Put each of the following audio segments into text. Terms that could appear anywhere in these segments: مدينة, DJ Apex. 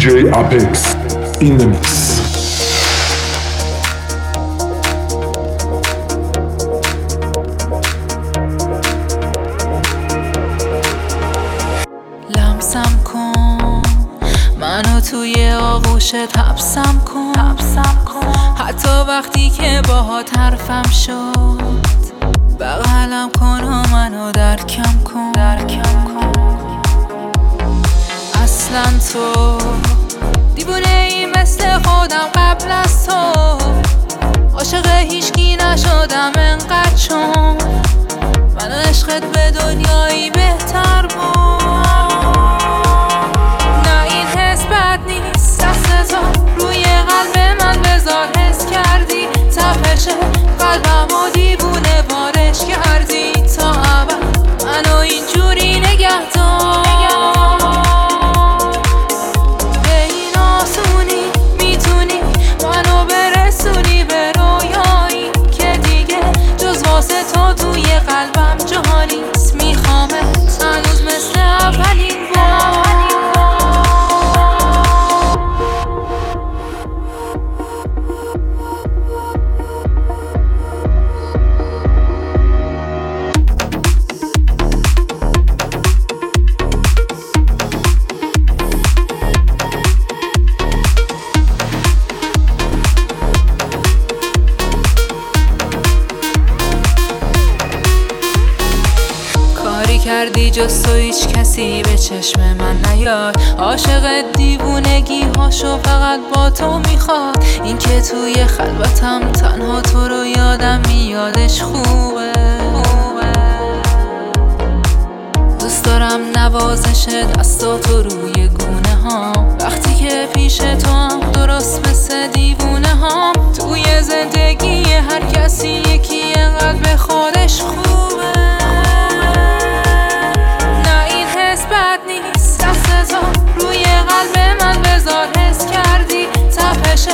DJ Apex in the mix. لمسم کن منو توی آغوشت حبسم کن، حتی وقتی که باهات حرفم شد بغلم کن و منو درکم کن، اصلا تو دیوونه ای مثل خودم قبل از تو، عاشق هیچکی نشدم انقدر، چون من عشقت به دنیایی بهتر بود. نه این حس بد نیست، دست تو روی قلب من بذار، حس کردی تپش قلبم و دیوونه وارش کردی، تا ابد منو اینجوری نگه دار. کردی جز تو هیچ کسی به چشم من نیاد، عاشق دیوونگی هاشو فقط با تو میخواد، این که توی خلوتم تنها تو رو یادم میادش خوبه. دوست دارم نوازشت از تو روی گونه ها، وقتی که پیش تو هم درست مثل دیوونه ها، توی زندگی هر کسی یکی انقدر به خودش خوبه. روی قلب من بذار، حس کردی تپش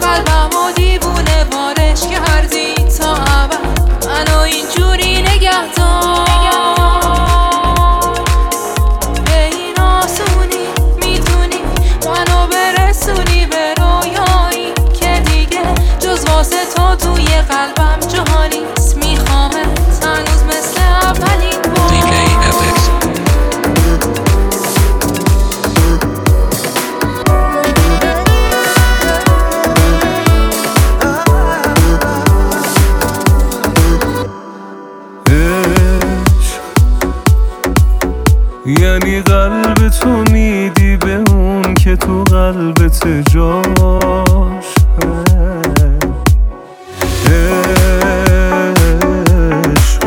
قلبم و دیوونه وارش کردی، تا ابد منو اینجوری نگه دار. به این آسونی میتونی منو برسونی به رویایی که دیگه جز واسه تو توی قلبم جهانی است، میخوامت هنوز مثل اولی. یعنی قلب تو میدی به اون که تو قلبت جاش، عشق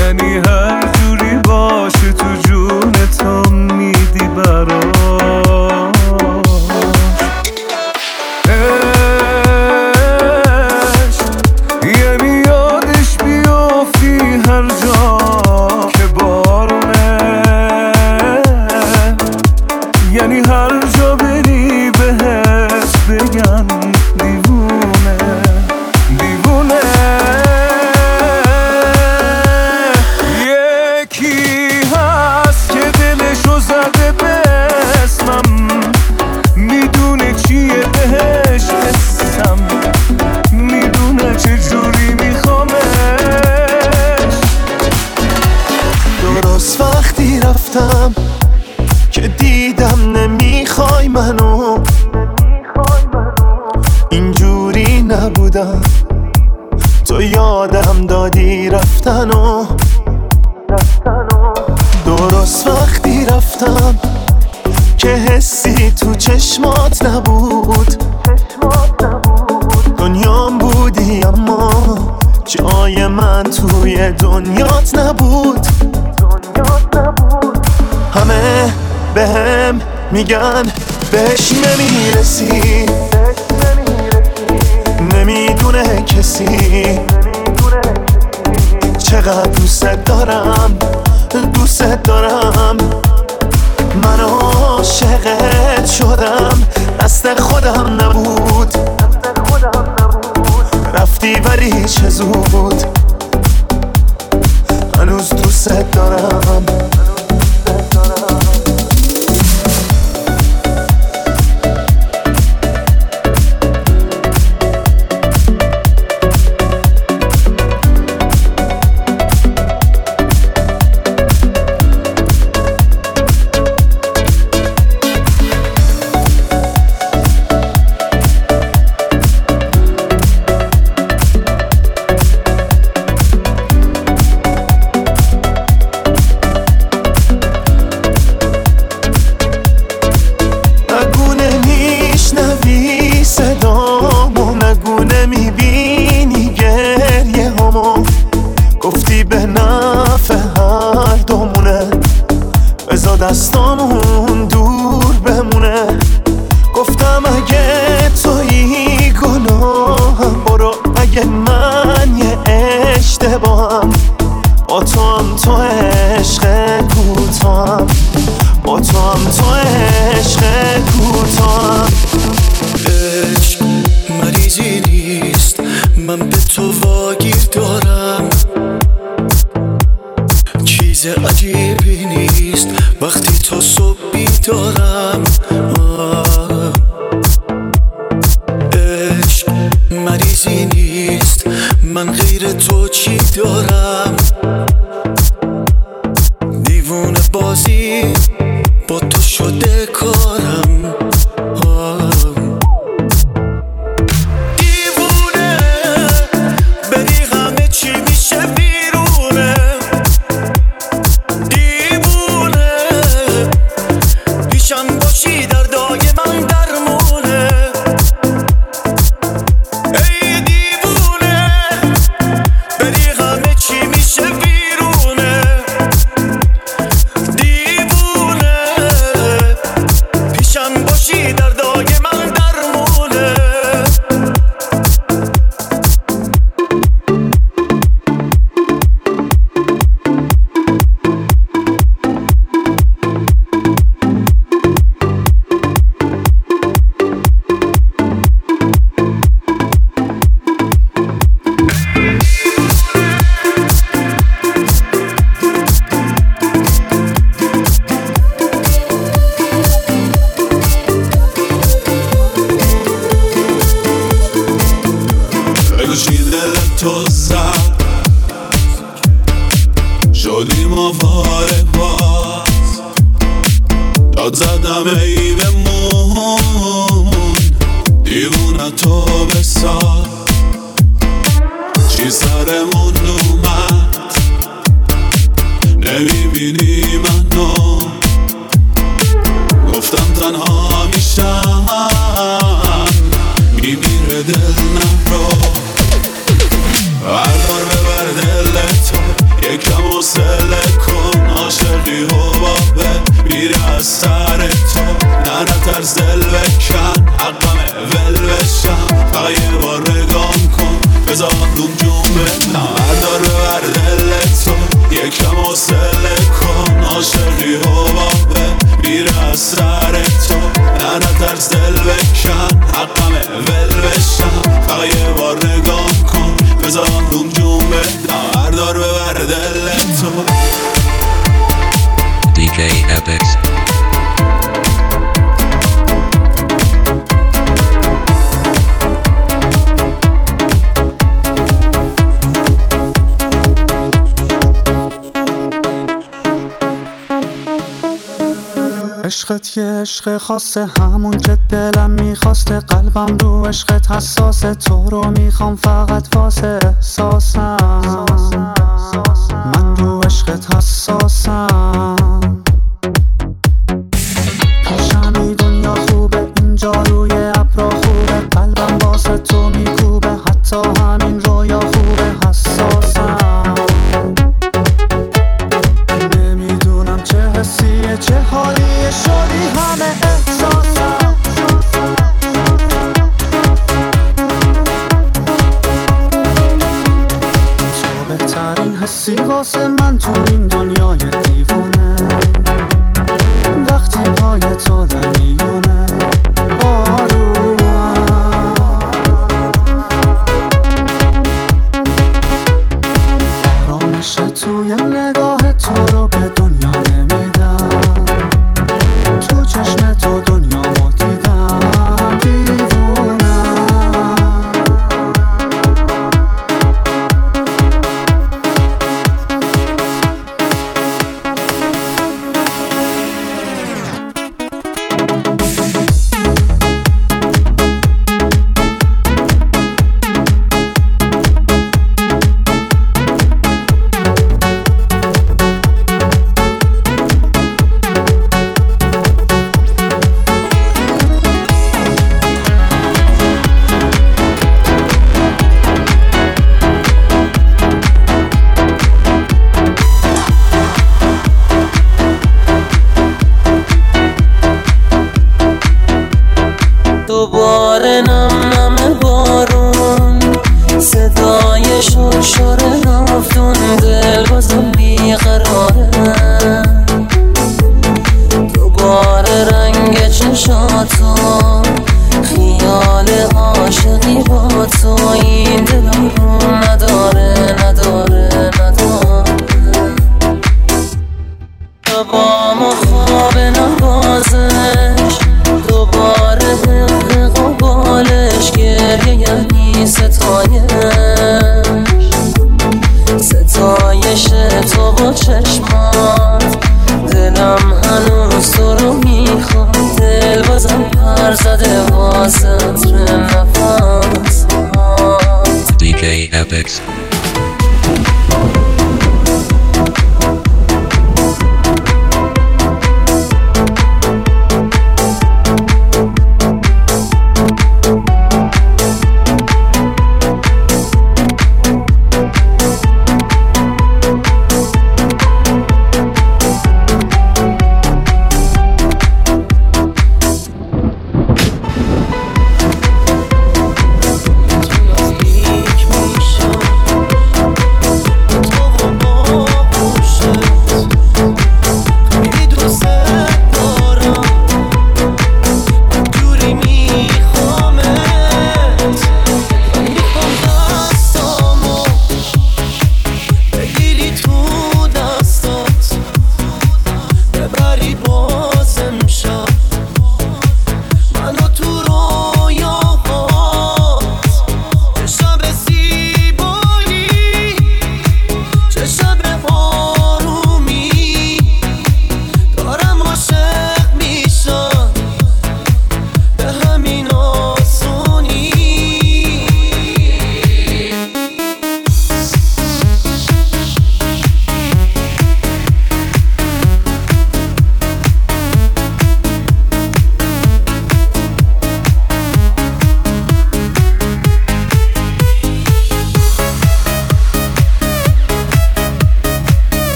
یعنی هر جوری باشه تو جونت هم میدی براش، عشق یعنی یادش بیافتی هر جا که بارونه، یعنی هر جا بری بهت بگن دیوونه دیوونه. یکی هست که دلشو زده به اسمم، میدونه چیه بهش قسم، میدونه چجوری میخوامش. درست وقتی رفتم که دیدم نمیخوای منو، اینجوری نبودم تو یادم دادی رفتنو. درست وقتی رفتم که حسی تو چشمات نبود، دنیام بودی اما جای من توی دنیات نبود. همه بهم میگن بهش نمیرسی، نمیدونه کسی چقدر دوستت دارم، دوستت دارم. من عاشقت شدم دست خودم نبود، رفتی ولی چه زود، هنوز دوستت دارم. بذار دستامون دور بمونه. گفتم اگه تویی گناهم برو، اگه من یه اشتباهم، با تو هم تو عشق کوتاهم، با تو هم تو عشق کوتاهم. عشق مریضی نیست، من به تو واگیر دارم، چیز عجیبی نیست وقتی تو صبح بیدارم. عشق مریضی نیست، من غیر تو چی دارم، دیوونه بازی با تو شده کارم. DJ Apex. عشقت یه عشق خاصه، همون که دلم میخواسته، قلبم رو عشقت حساسه، تو رو میخوام فقط واسه احساسم، من رو عشقت حساسم. پاشم این دنیا خوبه، اینجا روی ابرا خوبه، قلبم واسه تو میکوبه، حتی همین رویا خوبه، حساسم. نمیدونم چه حسیه، چه حالیه، شدی همه احساسم. حسی واسه من تو این دنیای دیوونه، وقتی پای تو در میونه آروم. رامش توی نگاه تو رو به دنیا نمیدم، تو چشم تو تماشاتو، خیال عاشقی با تو این دلم رو نداره. با ما خواب نبازش، دوباره حق قبالش، گریه یعنی ستایش تو با چشمات، دلم هنوز تو رو میخواد، دل بازم پر زده واسط نفس. DJ Apex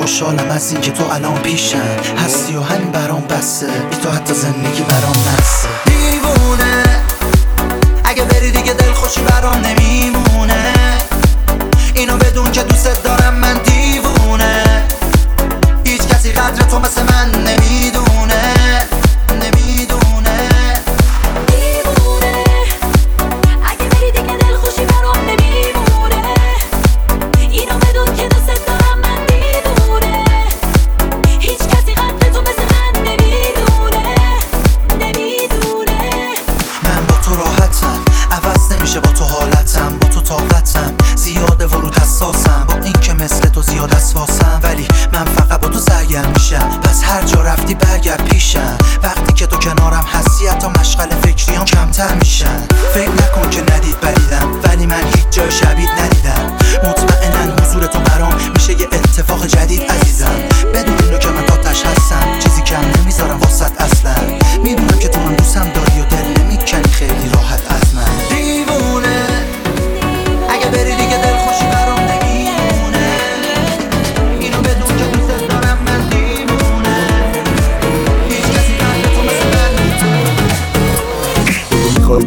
خوشحالم از این که تو الان پیشم هستی و همین برام بسه، بی تو حتی زندگی برام نسه. دیوونه اگه بری دیگه دل خوشی برام نمیمونه، اینو بدون که دوست دارم من. دیوونه هیچ کسی قدر تو مثل من نمیدونه. با تو حالتم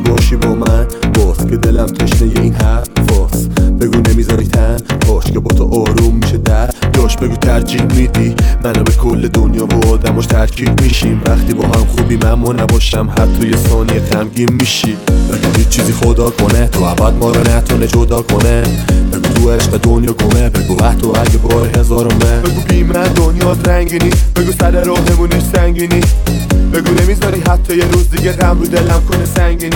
باشی با من، باز که دلم تشنه این حرفاست. بگو نمیذاری تن، باش که با تو آروم میشه در. داش بگو ترجیح میدی منو به کل دنیا و آدماش ترکیب میشیم. وقتی با هم خوبی منو نباشم حتی یه ثانیه غمگین میشی. بگو هیچ چیزی خدا کنه تو ابد ما رو نتونه جدا کنه. بگو تو عشق دنیا گمه، بگو وقت و اگه بار هزارمه. بگو بیمه دنیا رنگینی، بگو صدر راهمونیش سنگینی. بگو نمیذاری حتی یه روز دیگه غم رو دلم کنه سنگینی.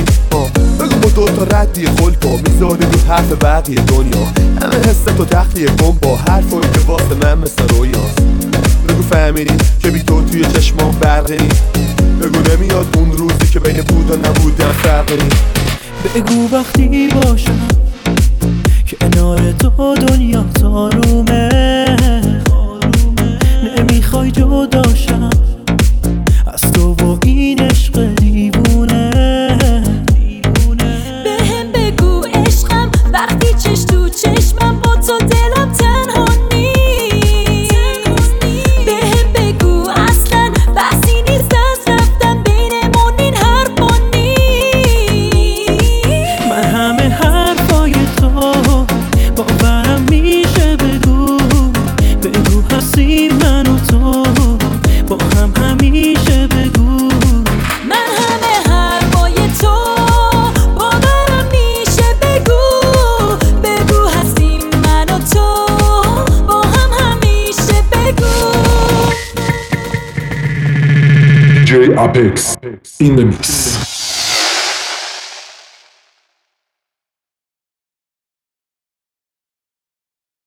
بگو با دوتا ردیه خلقا میذاری رو حرف بقیه دنیا. همه حس تو تخلیه کن با حرفایی که واسه من مثل رویاست. بگو فهمیدی که بی تو توی چشمان برقی. بگو نمیاد اون روزی که بین بود و نبودم فرقی. بگو وقتی باشم که کنار تو دنیا تارومه، نمیخوای جداشم از تو و این عشق دیوونه. به هم بگو عشقم وقتی چش تو چشمم با تو دلم تنها نیست. به هم بگو اصلا بحثی نیست از رفتن بینمون این حرفا نیست. من همه حرفای تو باورم میشه. بگو هستی من و تو با هم همیشه. بگو من همه حرفای تو باورم میشه. بگو هستیم من و تو با هم همیشه. بگو DJ Apex in the mix.